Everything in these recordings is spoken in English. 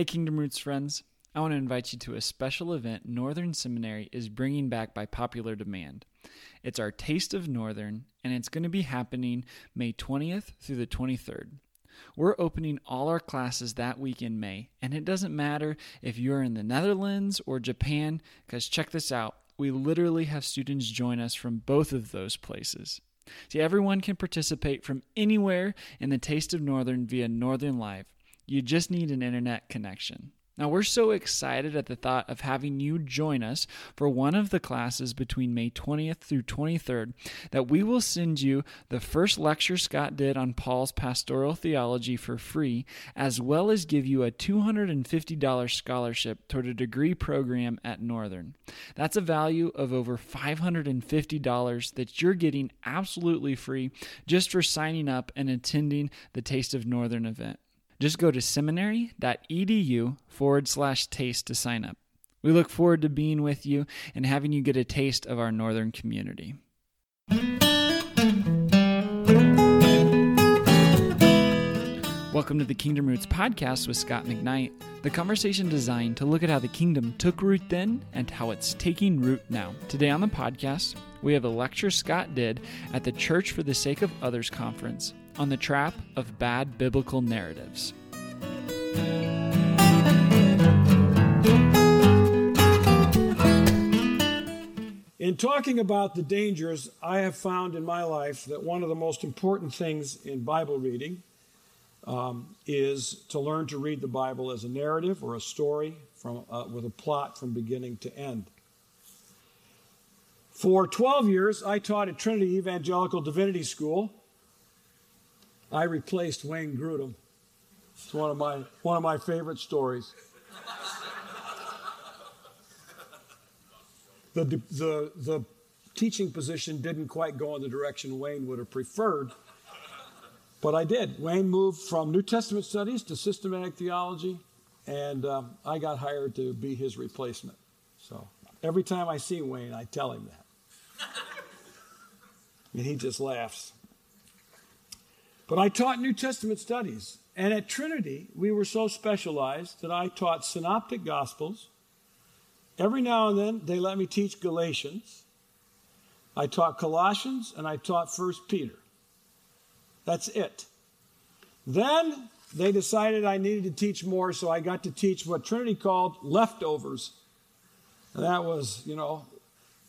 Hey, Kingdom Roots friends. I want to invite you to a special event Northern Seminary is bringing back by popular demand. It's our Taste of Northern, and it's going to be happening May 20th through the 23rd. We're opening all our classes that week in May, and it doesn't matter if you're in the Netherlands or Japan, because check this out, we literally have students join us from both of those places. See, everyone can participate from anywhere in the Taste of Northern via Northern Live. You just need an internet connection. Now, we're so excited at the thought of having you join us for one of the classes between May 20th through 23rd that we will send you the first lecture Scott did on Paul's pastoral theology for free, as well as give you a $250 scholarship toward a degree program at Northern. That's a value of over $550 that you're getting absolutely free just for signing up and attending the Taste of Northern event. Just go to seminary.edu/taste to sign up. We look forward to being with you and having you get a taste of our Northern community. Welcome to the Kingdom Roots podcast with Scott McKnight, the conversation designed to look at how the kingdom took root then and how it's taking root now. Today on the podcast, we have a lecture Scott did at the Church for the Sake of Others conference on the trap of bad biblical narratives. In talking about the dangers, I have found in my life that one of the most important things in Bible reading is to learn to read the Bible as a narrative or a story with a plot from beginning to end. For 12 years, I taught at Trinity Evangelical Divinity School. I replaced Wayne Grudem. It's one of my favorite stories. The teaching position didn't quite go in the direction Wayne would have preferred, but I did. Wayne moved from New Testament studies to systematic theology, and I got hired to be his replacement. So every time I see Wayne, I tell him that, and he just laughs. But I taught New Testament studies, and at Trinity, we were so specialized that I taught synoptic gospels. Every now and then, they let me teach Galatians. I taught Colossians, and I taught 1 Peter. That's it. Then they decided I needed to teach more, so I got to teach what Trinity called leftovers. And that was,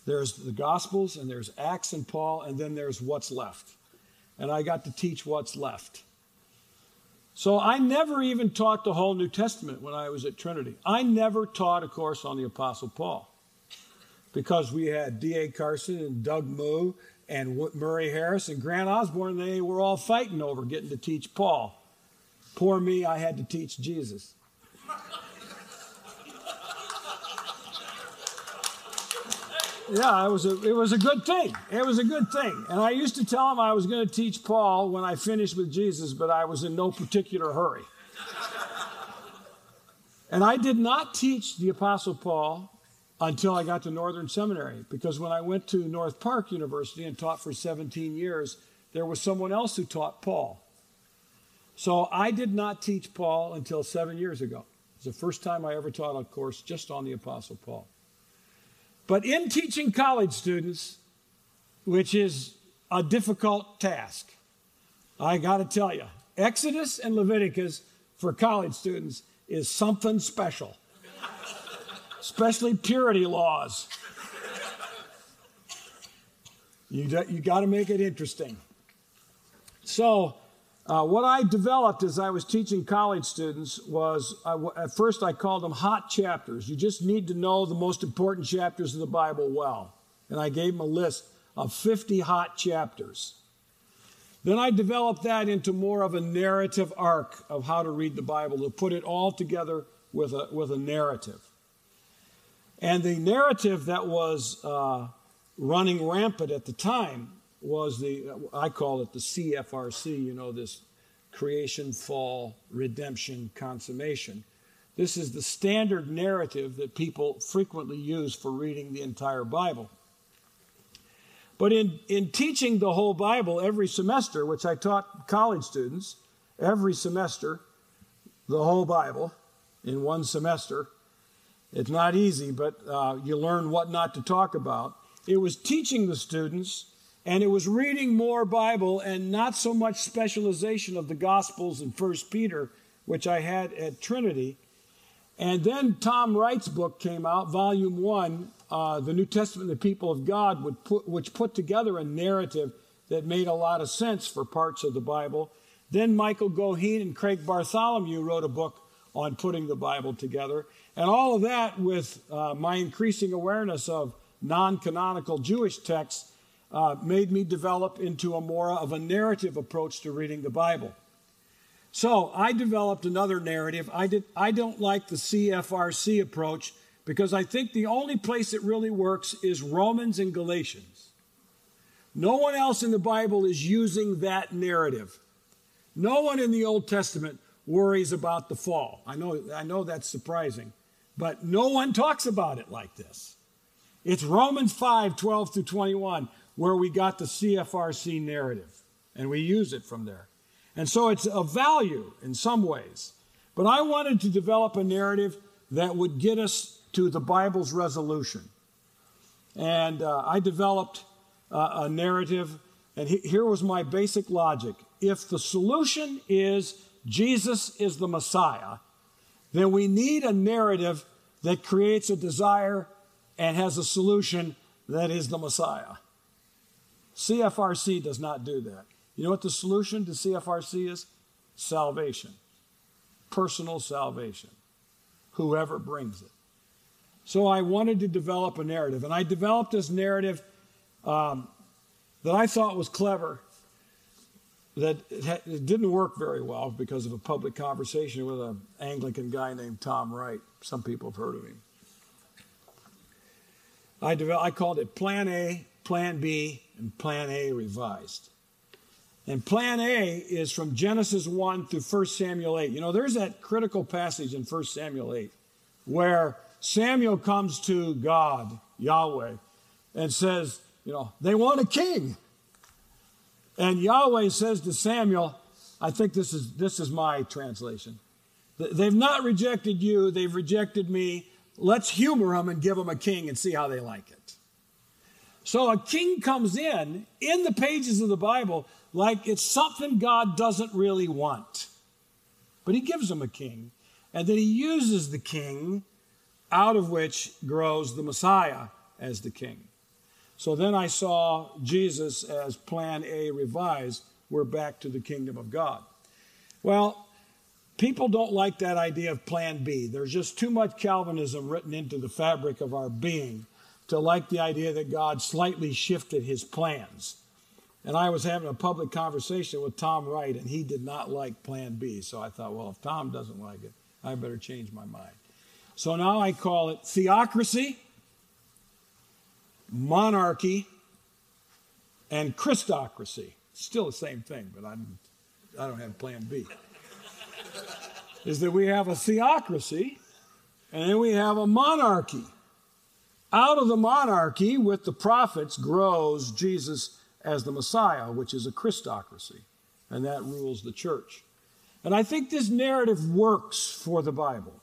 there's the gospels, and there's Acts and Paul, and then there's what's left. And I got to teach what's left. So I never even taught the whole New Testament when I was at Trinity. I never taught a course on the Apostle Paul because we had D.A. Carson and Doug Moo and Murray Harris and Grant Osborne, and they were all fighting over getting to teach Paul. Poor me, I had to teach Jesus. Yeah, it was a good thing. It was a good thing. And I used to tell him I was going to teach Paul when I finished with Jesus, but I was in no particular hurry. And I did not teach the Apostle Paul until I got to Northern Seminary, because when I went to North Park University and taught for 17 years, there was someone else who taught Paul. So I did not teach Paul until 7 years ago. It was the first time I ever taught a course just on the Apostle Paul. But in teaching college students, which is a difficult task, I got to tell you, Exodus and Leviticus for college students is something special, especially purity laws. You got to make it interesting. So what I developed as I was teaching college students was, at first I called them hot chapters. You just need to know the most important chapters of the Bible well. And I gave them a list of 50 hot chapters. Then I developed that into more of a narrative arc of how to read the Bible, to put it all together with a narrative. And the narrative that was running rampant at the time was I call it the CFRC, this creation, fall, redemption, consummation. This is the standard narrative that people frequently use for reading the entire Bible. But in teaching the whole Bible every semester, which I taught college students, every semester, the whole Bible, in one semester. It's not easy, but you learn what not to talk about. It was teaching the students, and it was reading more Bible and not so much specialization of the Gospels and 1 Peter, which I had at Trinity. And then Tom Wright's book came out, Volume 1, The New Testament and the People of God, which put together a narrative that made a lot of sense for parts of the Bible. Then Michael Goheen and Craig Bartholomew wrote a book on putting the Bible together. And all of that with my increasing awareness of non-canonical Jewish texts made me develop into a more of a narrative approach to reading the Bible. So I developed another narrative. I don't like the CFRC approach because I think the only place it really works is Romans and Galatians. No one else in the Bible is using that narrative. No one in the Old Testament worries about the fall. I know that's surprising, but no one talks about it like this. It's Romans 5:12 through 21 where we got the CFRC narrative, and we use it from there. And so it's of value in some ways. But I wanted to develop a narrative that would get us to the Bible's resolution. And I developed a narrative, and here was my basic logic. If the solution is Jesus is the Messiah, then we need a narrative that creates a desire and has a solution that is the Messiah. CFRC does not do that. You know what the solution to CFRC is? Salvation. Personal salvation. Whoever brings it. So I wanted to develop a narrative, and I developed this narrative that I thought was clever, that it didn't work very well because of a public conversation with an Anglican guy named Tom Wright. Some people have heard of him. I called it Plan A, Plan B, and Plan A Revised. And Plan A is from Genesis 1 through 1 Samuel 8. You know, there's that critical passage in 1 Samuel 8 where Samuel comes to God, Yahweh, and says, you know, they want a king. And Yahweh says to Samuel, I think this is my translation, they've not rejected you, they've rejected me. Let's humor them and give them a king and see how they like it. So a king comes in the pages of the Bible, like it's something God doesn't really want. But he gives them a king, and then he uses the king, out of which grows the Messiah as the king. So then I saw Jesus as Plan A Revised. We're back to the kingdom of God. Well, people don't like that idea of Plan B. There's just too much Calvinism written into the fabric of our being to like the idea that God slightly shifted his plans. And I was having a public conversation with Tom Wright, and he did not like Plan B. So I thought, well, if Tom doesn't like it, I better change my mind. So now I call it theocracy, monarchy, and Christocracy. Still the same thing, but I don't have Plan B. Is that we have a theocracy, and then we have a monarchy. Out of the monarchy, with the prophets, grows Jesus as the Messiah, which is a Christocracy, and that rules the church. And I think this narrative works for the Bible.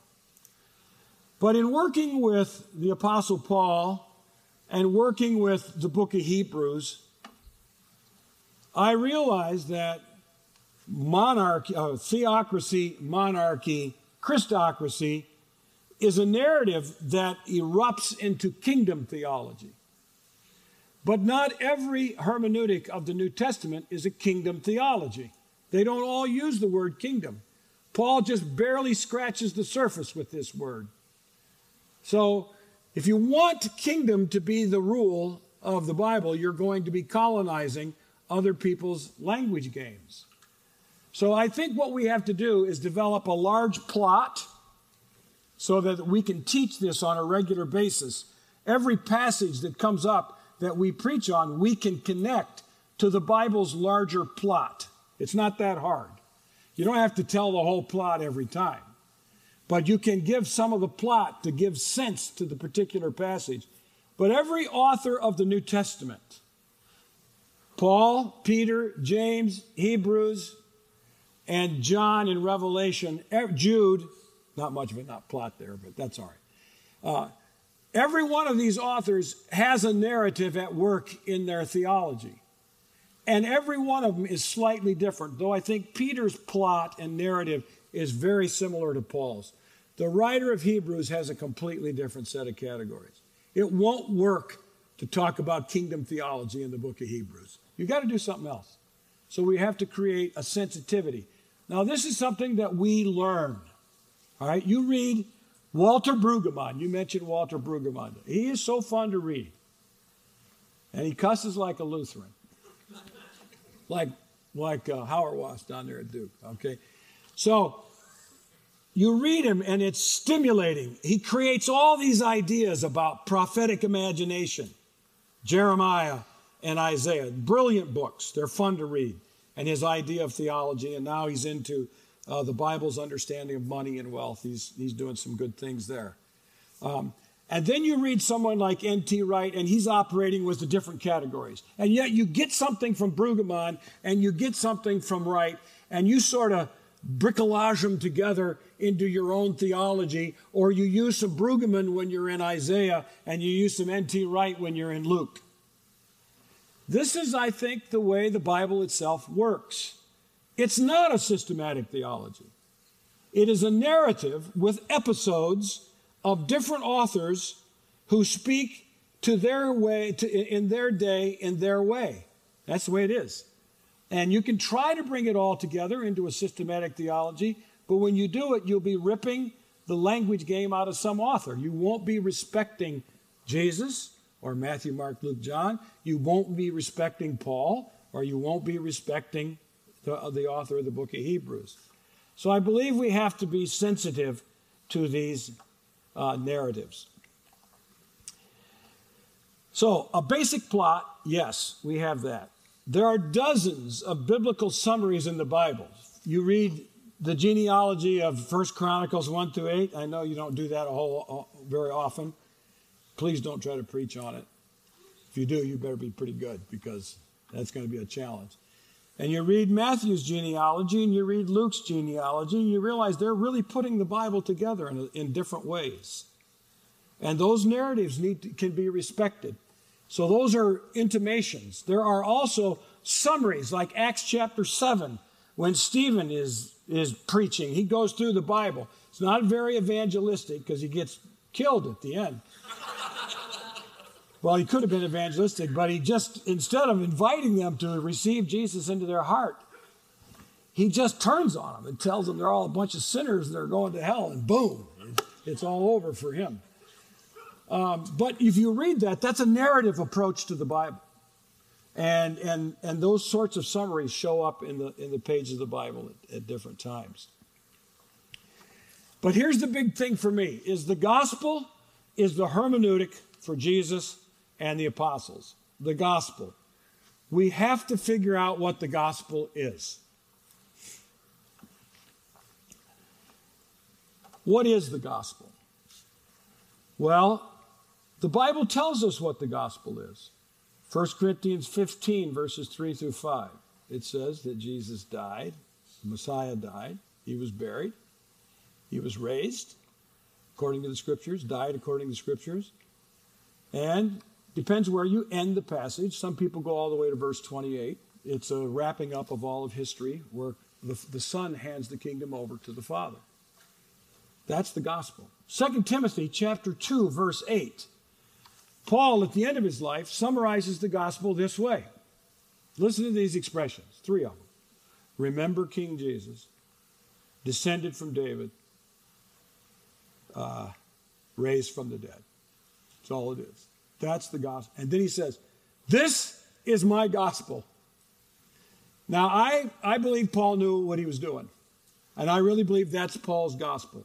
But in working with the Apostle Paul, and working with the book of Hebrews, I realized that monarchy, theocracy, monarchy, Christocracy is a narrative that erupts into kingdom theology. But not every hermeneutic of the New Testament is a kingdom theology. They don't all use the word kingdom. Paul just barely scratches the surface with this word. So, if you want kingdom to be the rule of the Bible, you're going to be colonizing other people's language games. So I think what we have to do is develop a large plot so that we can teach this on a regular basis. Every passage that comes up that we preach on, we can connect to the Bible's larger plot. It's not that hard. You don't have to tell the whole plot every time. But you can give some of the plot to give sense to the particular passage. But every author of the New Testament, Paul, Peter, James, Hebrews, and John in Revelation, Jude, Not much of a plot there, but that's all right. Every one of these authors has a narrative at work in their theology. And every one of them is slightly different, though I think Peter's plot and narrative is very similar to Paul's. The writer of Hebrews has a completely different set of categories. It won't work to talk about kingdom theology in the book of Hebrews. You've got to do something else. So we have to create a sensitivity. Now, this is something that we learn. All right, you read Walter Brueggemann. You mentioned Walter Brueggemann. He is so fun to read. And he cusses like a Lutheran, like Hauerwas down there at Duke, okay? So you read him, and it's stimulating. He creates all these ideas about prophetic imagination, Jeremiah and Isaiah. Brilliant books. They're fun to read. And his idea of theology, and now he's into the Bible's understanding of money and wealth. He's doing some good things there. And then you read someone like N.T. Wright, and he's operating with the different categories. And yet you get something from Brueggemann, and you get something from Wright, and you sort of bricolage them together into your own theology, or you use some Brueggemann when you're in Isaiah, and you use some N.T. Wright when you're in Luke. This is, I think, the way the Bible itself works. It's not a systematic theology. It is a narrative with episodes of different authors who speak to their way, in their day, in their way. That's the way it is. And you can try to bring it all together into a systematic theology, but when you do it, you'll be ripping the language game out of some author. You won't be respecting Jesus or Matthew, Mark, Luke, John. You won't be respecting Paul, or you won't be respecting the author of the book of Hebrews. So I believe we have to be sensitive to these narratives. So a basic plot, yes, we have that. There are dozens of biblical summaries in the Bible. You read the genealogy of 1 Chronicles 1 through 8. I know you don't do that very often. Please don't try to preach on it. If you do, you better be pretty good, because that's going to be a challenge. And you read Matthew's genealogy, and you read Luke's genealogy, and you realize they're really putting the Bible together in different ways. And those narratives can be respected. So those are intimations. There are also summaries, like Acts chapter 7, when Stephen is preaching. He goes through the Bible. It's not very evangelistic, because he gets killed at the end. Well, he could have been evangelistic, but he just, instead of inviting them to receive Jesus into their heart, he just turns on them and tells them they're all a bunch of sinners and they're going to hell, and boom, it's all over for him. But if you read that, that's a narrative approach to the Bible. And those sorts of summaries show up in the pages of the Bible at different times. But here's the big thing for me, is the gospel is the hermeneutic for Jesus and the apostles, the gospel. We have to figure out what the gospel is. What is the gospel? Well, the Bible tells us what the gospel is. 1 Corinthians 15, verses 3 through 5. It says that Jesus died, the Messiah died, he was buried, he was raised according to the Scriptures, died according to the Scriptures. And depends where you end the passage. Some people go all the way to verse 28. It's a wrapping up of all of history where the Son hands the kingdom over to the Father. That's the gospel. 2 Timothy chapter 2, verse 8. Paul, at the end of his life, summarizes the gospel this way. Listen to these expressions, three of them. Remember King Jesus, descended from David, raised from the dead. That's all it is. That's the gospel. And then he says, this is my gospel. Now, I believe Paul knew what he was doing. And I really believe that's Paul's gospel.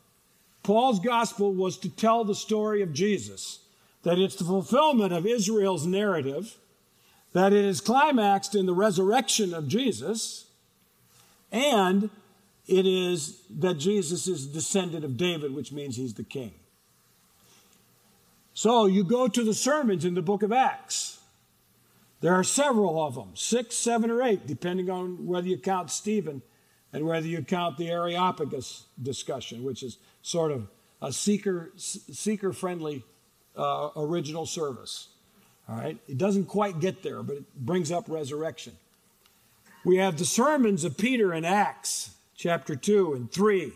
Paul's gospel was to tell the story of Jesus, that it's the fulfillment of Israel's narrative, that it is climaxed in the resurrection of Jesus, and it is that Jesus is a descendant of David, which means he's the king. So you go to the sermons in the book of Acts. There are several of them, 6, 7, or 8, depending on whether you count Stephen and whether you count the Areopagus discussion, which is sort of a seeker-friendly original service. All right? It doesn't quite get there, but it brings up resurrection. We have the sermons of Peter in Acts, chapter 2 and 3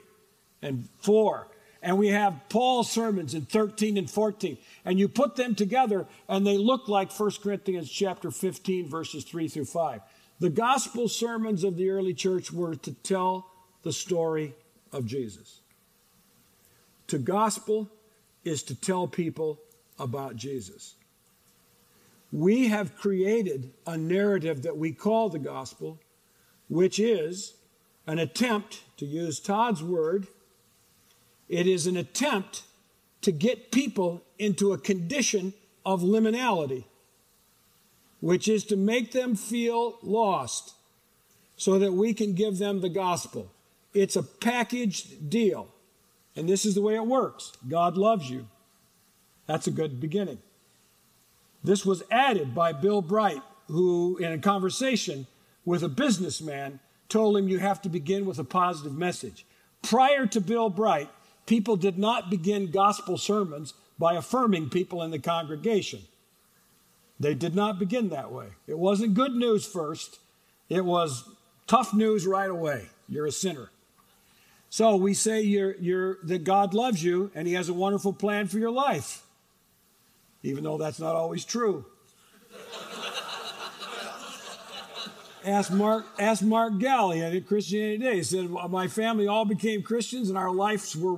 and 4. And we have Paul's sermons in 13 and 14. And you put them together, and they look like 1 Corinthians chapter 15, verses 3 through 5. The gospel sermons of the early church were to tell the story of Jesus. To gospel is to tell people about Jesus. We have created a narrative that we call the gospel, which is an attempt, to use Todd's word, it is an attempt to get people into a condition of liminality, which is to make them feel lost so that we can give them the gospel. It's a packaged deal, and this is the way it works. God loves you. That's a good beginning. This was added by Bill Bright, who, in a conversation with a businessman, told him you have to begin with a positive message. Prior to Bill Bright, people did not begin gospel sermons by affirming people in the congregation. They did not begin that way. It wasn't good news first. It was tough news right away. You're a sinner. So we say that God loves you and he has a wonderful plan for your life, even though that's not always true. Ask Mark Galley at Christianity Today. He said, my family all became Christians and our lives were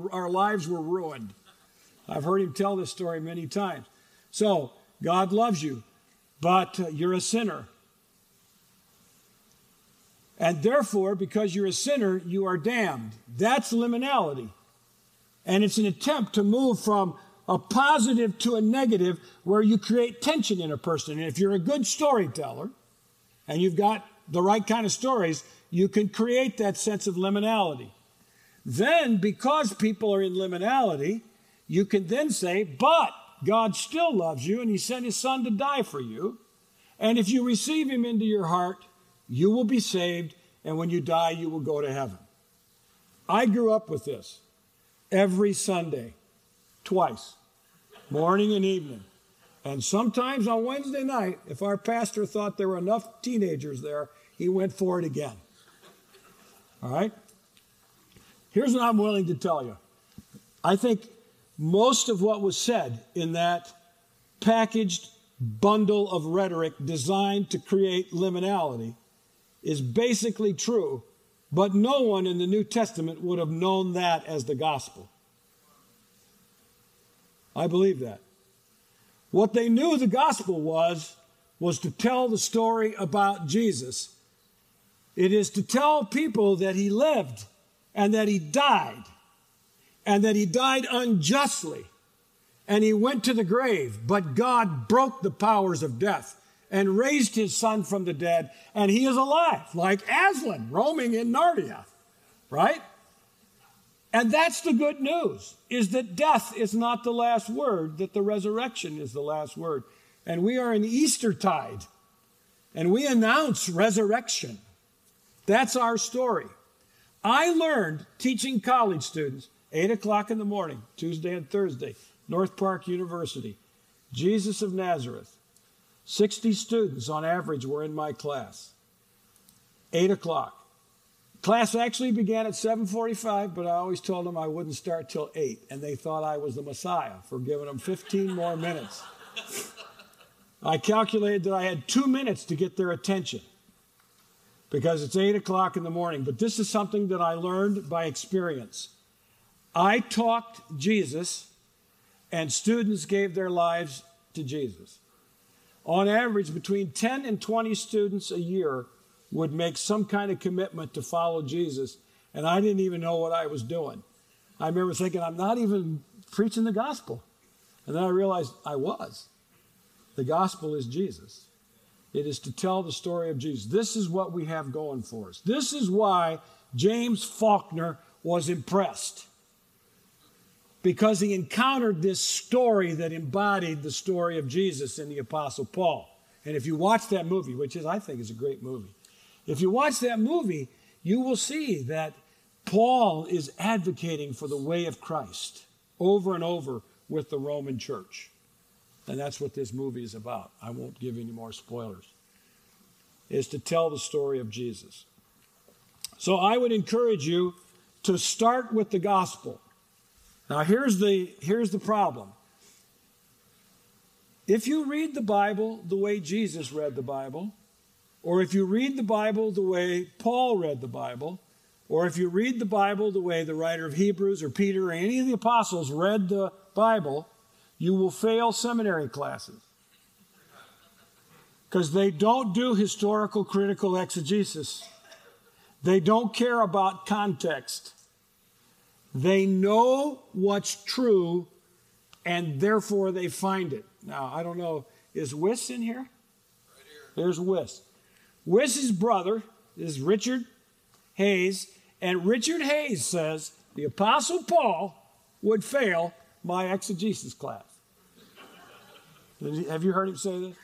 ruined. I've heard him tell this story many times. So, God loves you, but you're a sinner. And therefore, because you're a sinner, you are damned. That's liminality. And it's an attempt to move from a positive to a negative where you create tension in a person. And if you're a good storyteller, and you've got the right kind of stories, you can create that sense of liminality. Then, because people are in liminality, you can then say, but God still loves you, and he sent his son to die for you. And if you receive him into your heart, you will be saved, and when you die, you will go to heaven. I grew up with this every Sunday, twice, morning and evening. And sometimes on Wednesday night, if our pastor thought there were enough teenagers there, he went for it again. All right? Here's what I'm willing to tell you. I think most of what was said in that packaged bundle of rhetoric designed to create liminality is basically true, but no one in the New Testament would have known that as the gospel. I believe that. What they knew the gospel was to tell the story about Jesus. It is to tell people that he lived and that he died unjustly, and he went to the grave, but God broke the powers of death and raised his son from the dead, and he is alive, like Aslan roaming in Narnia, right? And that's the good news, is that death is not the last word, that the resurrection is the last word. And we are in Eastertide, and we announce resurrection. That's our story. I learned teaching college students, 8 o'clock in the morning, Tuesday and Thursday, North Park University, Jesus of Nazareth. 60 students on average were in my class, 8 o'clock. Class actually began at 7:45, but I always told them I wouldn't start till 8, and they thought I was the Messiah for giving them 15 more minutes. I calculated that I had 2 minutes to get their attention because it's 8 o'clock in the morning, but this is something that I learned by experience. I talked Jesus, and students gave their lives to Jesus. On average, between 10 and 20 students a year would make some kind of commitment to follow Jesus, and I didn't even know what I was doing. I remember thinking, I'm not even preaching the gospel. And then I realized I was. The gospel is Jesus. It is to tell the story of Jesus. This is what we have going for us. This is why James Faulkner was impressed, because he encountered this story that embodied the story of Jesus in the Apostle Paul. And if you watch that movie, which I think is a great movie, if you watch that movie, you will see that Paul is advocating for the way of Christ over and over with the Roman church. And that's what this movie is about. I won't give any more spoilers. Is to tell the story of Jesus. So I would encourage you to start with the gospel. Now here's the problem. If you read the Bible the way Jesus read the Bible, or if you read the Bible the way Paul read the Bible, or if you read the Bible the way the writer of Hebrews or Peter or any of the apostles read the Bible, you will fail seminary classes. Because they don't do historical critical exegesis. They don't care about context. They know what's true, and therefore they find it. Now, I don't know, is Wiss in here? Right here. There's Wiss. Wiss's brother is Richard Hayes, and Richard Hayes says the Apostle Paul would fail my exegesis class. Have you heard him say this?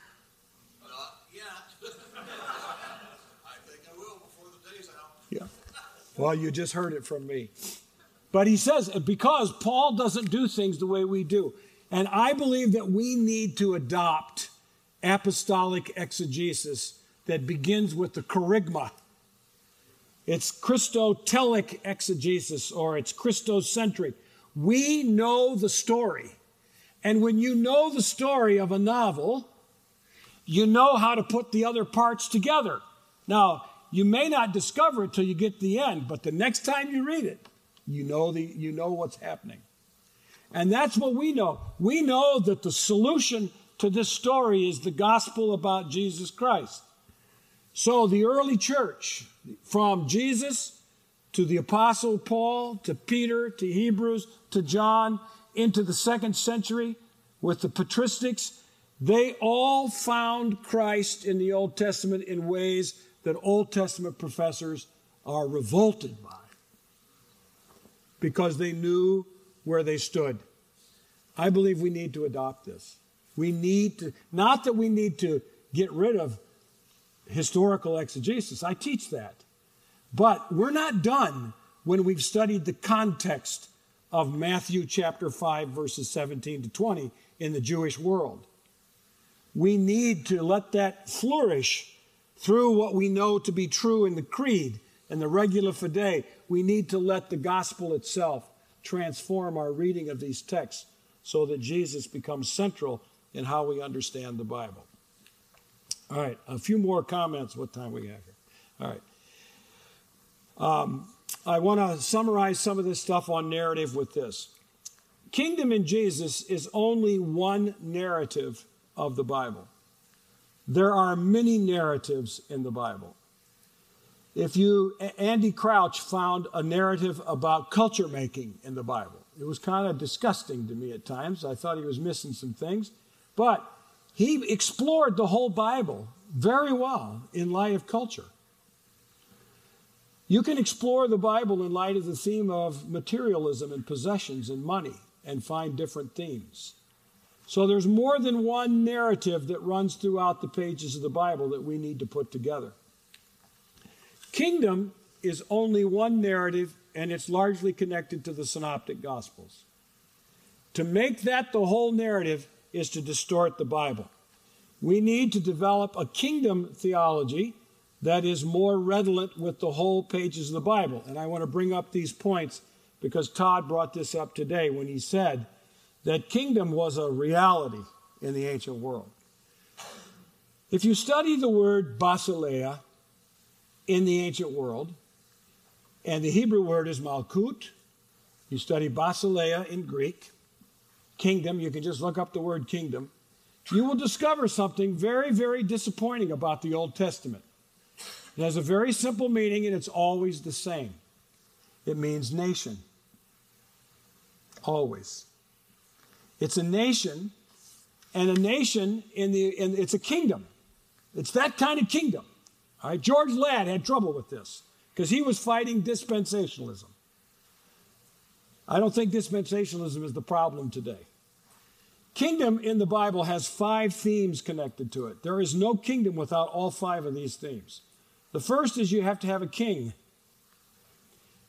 Well, you just heard it from me. But he says, because Paul doesn't do things the way we do. And I believe that we need to adopt apostolic exegesis that begins with the kerygma. It's Christotelic exegesis, or it's Christocentric. We know the story. And when you know the story of a novel, you know how to put the other parts together. Now, you may not discover it till you get to the end, but the next time you read it, you know what's happening. And that's what we know. We know that the solution to this story is the gospel about Jesus Christ. So the early church, from Jesus to the Apostle Paul, to Peter, to Hebrews, to John, into the 2nd century with the patristics, they all found Christ in the Old Testament in ways that Old Testament professors are revolted by because they knew where they stood. I believe we need to adopt this. We need to, not that we need to get rid of historical exegesis. I teach that. But we're not done when we've studied the context of Matthew chapter 5, verses 17 to 20 in the Jewish world. We need to let that flourish through what we know to be true in the creed and the regula fidei. We need to let the gospel itself transform our reading of these texts so that Jesus becomes central in how we understand the Bible. All right, a few more comments. What time we have here? All right. I want to summarize some of this stuff on narrative with this. Kingdom in Jesus is only one narrative of the Bible. There are many narratives in the Bible. Andy Crouch found a narrative about culture making in the Bible. It was kind of disgusting to me at times. I thought he was missing some things. But he explored the whole Bible very well in light of culture. You can explore the Bible in light of the theme of materialism and possessions and money and find different themes. So there's more than one narrative that runs throughout the pages of the Bible that we need to put together. Kingdom is only one narrative, and it's largely connected to the Synoptic Gospels. To make that the whole narrative is to distort the Bible. We need to develop a kingdom theology that is more redolent with the whole pages of the Bible. And I want to bring up these points because Todd brought this up today when he said that kingdom was a reality in the ancient world. If you study the word basileia in the ancient world, and the Hebrew word is malkut, you study basileia in Greek, kingdom, you can just look up the word kingdom, you will discover something very, very disappointing about the Old Testament. It has a very simple meaning, and it's always the same. It means nation. Always. It's a nation, and a nation and it's a kingdom. It's that kind of kingdom. All right? George Ladd had trouble with this because he was fighting dispensationalism. I don't think dispensationalism is the problem today. Kingdom in the Bible has 5 themes connected to it. There is no kingdom without all 5 of these themes. The first is you have to have a king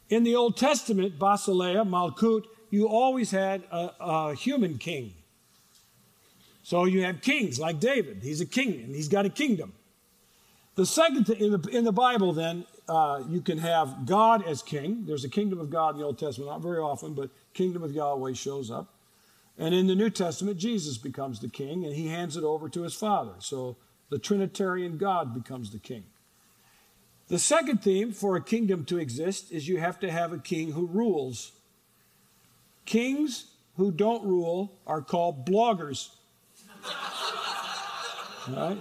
In the Old Testament, Basileia, Malkut, you always had a human king. So you have kings like David. He's a king and he's got a kingdom. The second thing in the Bible, then, you can have God as king. There's a kingdom of God in the Old Testament, not very often, but kingdom of Yahweh shows up. And in the New Testament, Jesus becomes the king and he hands it over to his Father. So the Trinitarian God becomes the king. The second theme for a kingdom to exist is you have to have a king who rules. Kings who don't rule are called bloggers. Right?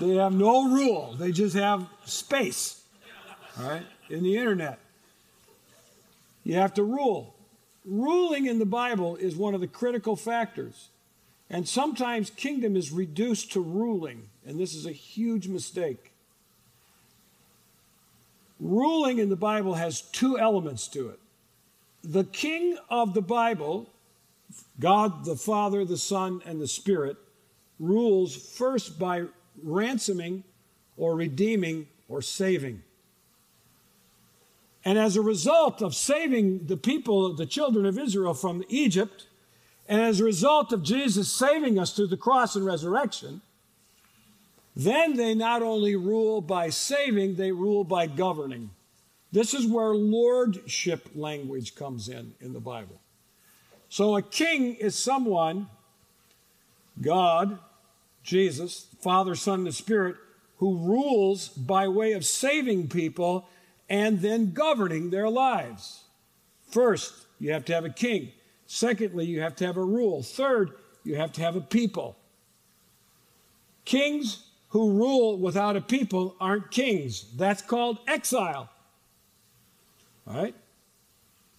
They have no rule. They just have space, right, in the internet. You have to rule. Ruling in the Bible is one of the critical factors. And sometimes kingdom is reduced to ruling, and this is a huge mistake. Ruling in the Bible has two elements to it. The king of the Bible, God the Father, the Son, and the Spirit, rules first by ransoming or redeeming or saving. And as a result of saving the people, the children of Israel from Egypt, and as a result of Jesus saving us through the cross and resurrection, then they not only rule by saving, they rule by governing. This is where lordship language comes in the Bible. So a king is someone, God, Jesus, Father, Son, and the Spirit, who rules by way of saving people and then governing their lives. First, you have to have a king. Secondly, you have to have a rule. Third, you have to have a people. Kings who rule without a people aren't kings. That's called exile. All right?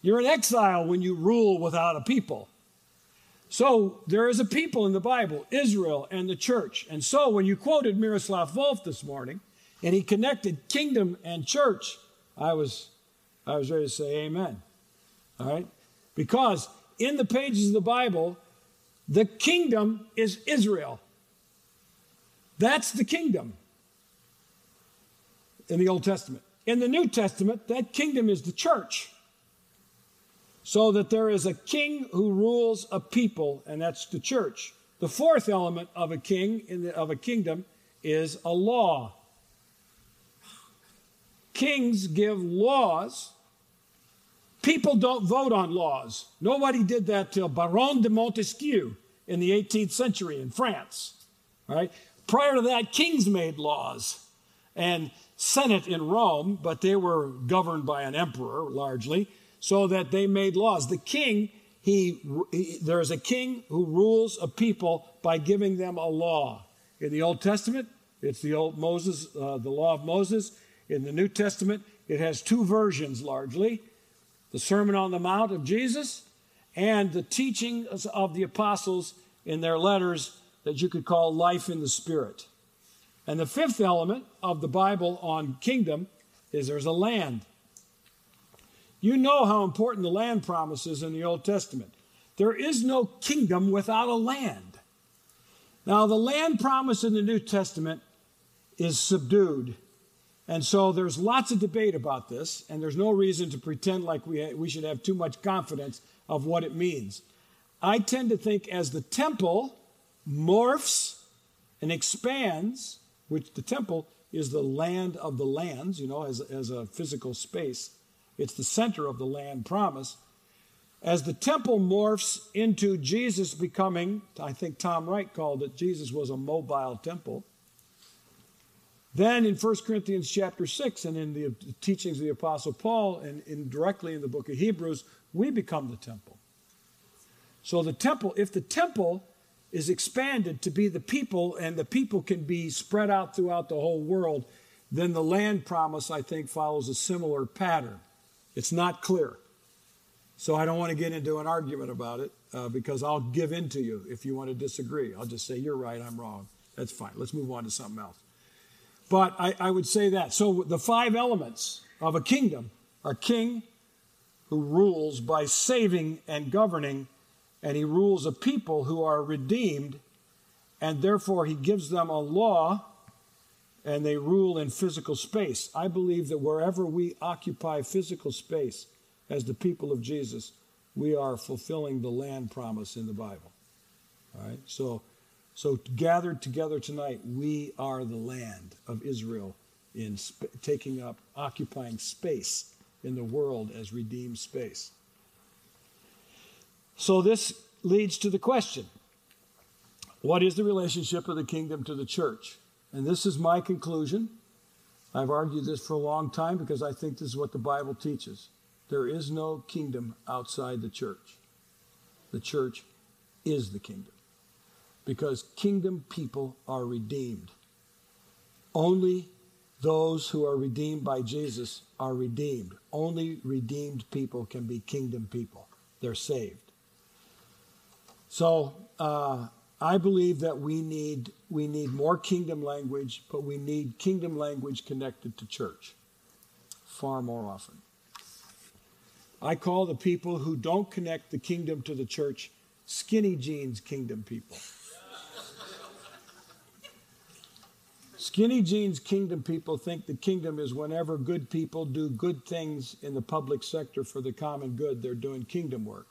You're in exile when you rule without a people. So there is a people in the Bible, Israel and the church. And so when you quoted Miroslav Volf this morning, and he connected kingdom and church, I was ready to say amen. All right? Because in the pages of the Bible, the kingdom is Israel. That's the kingdom in the Old Testament. In the New Testament, that kingdom is the church. So that there is a king who rules a people, and that's the church. The fourth element of a king of a kingdom is a law. Kings give laws. People don't vote on laws. Nobody did that till Baron de Montesquieu in the 18th century in France. Right? Prior to that, kings made laws and Senate in Rome, but they were governed by an emperor largely, so that they made laws. The king, there is a king who rules a people by giving them a law. In the Old Testament, it's the law of Moses. In the New Testament, it has two versions largely, the Sermon on the Mount of Jesus and the teachings of the apostles in their letters that you could call life in the Spirit. And the fifth element of the Bible on kingdom is there's a land. You know how important the land promise is in the Old Testament. There is no kingdom without a land. Now, the land promise in the New Testament is subdued. And so there's lots of debate about this, and there's no reason to pretend like we should have too much confidence of what it means. I tend to think as the temple morphs and expands, which the temple is the land of the lands, you know, as a physical space. It's the center of the land promise. As the temple morphs into Jesus becoming, I think Tom Wright called it, Jesus was a mobile temple. Then in 1 Corinthians chapter 6 and in the teachings of the Apostle Paul and indirectly in the book of Hebrews, we become the temple. So the temple, if the temple is expanded to be the people, and the people can be spread out throughout the whole world, then the land promise, I think, follows a similar pattern. It's not clear. So I don't want to get into an argument about it because I'll give in to you if you want to disagree. I'll just say, you're right, I'm wrong. That's fine. Let's move on to something else. But I would say that. So the five elements of a kingdom are king who rules by saving and governing, and he rules a people who are redeemed, and therefore he gives them a law, and they rule in physical space. I believe that wherever we occupy physical space as the people of Jesus, we are fulfilling the land promise in the Bible. All right? So gathered together tonight, we are the land of Israel in taking up, occupying space in the world as redeemed space. So this leads to the question, what is the relationship of the kingdom to the church? And this is my conclusion. I've argued this for a long time because I think this is what the Bible teaches. There is no kingdom outside the church. The church is the kingdom because kingdom people are redeemed. Only those who are redeemed by Jesus are redeemed. Only redeemed people can be kingdom people. They're saved. So I believe that we need more kingdom language, but we need kingdom language connected to church far more often. I call the people who don't connect the kingdom to the church skinny jeans kingdom people. Skinny jeans kingdom people think the kingdom is whenever good people do good things in the public sector for the common good, they're doing kingdom work.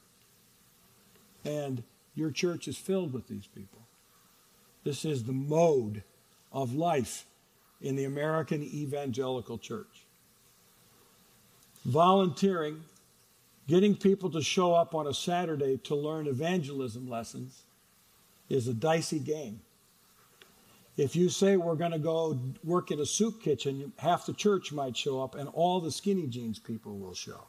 And your church is filled with these people. This is the mode of life in the American evangelical church. Volunteering, getting people to show up on a Saturday to learn evangelism lessons is a dicey game. If you say we're going to go work in a soup kitchen, half the church might show up and all the skinny jeans people will show.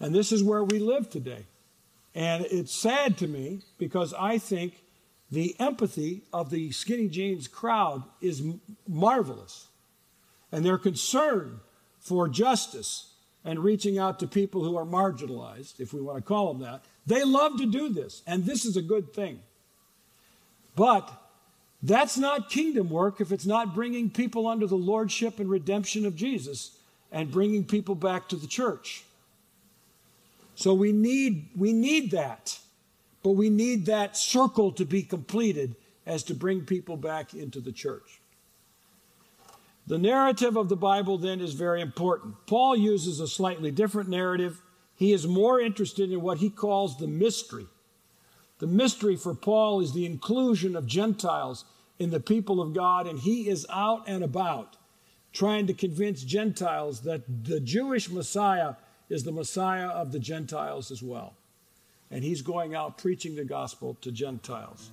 And this is where we live today. And it's sad to me because I think the empathy of the skinny jeans crowd is marvelous. And their concern for justice and reaching out to people who are marginalized, if we want to call them that, they love to do this. And this is a good thing. But that's not kingdom work if it's not bringing people under the lordship and redemption of Jesus and bringing people back to the church. So we need that, but we need that circle to be completed as to bring people back into the church. The narrative of the Bible then is very important. Paul uses a slightly different narrative. He is more interested in what he calls the mystery. The mystery for Paul is the inclusion of Gentiles in the people of God, and he is out and about trying to convince Gentiles that the Jewish Messiah is the Messiah of the Gentiles as well. And he's going out preaching the gospel to Gentiles.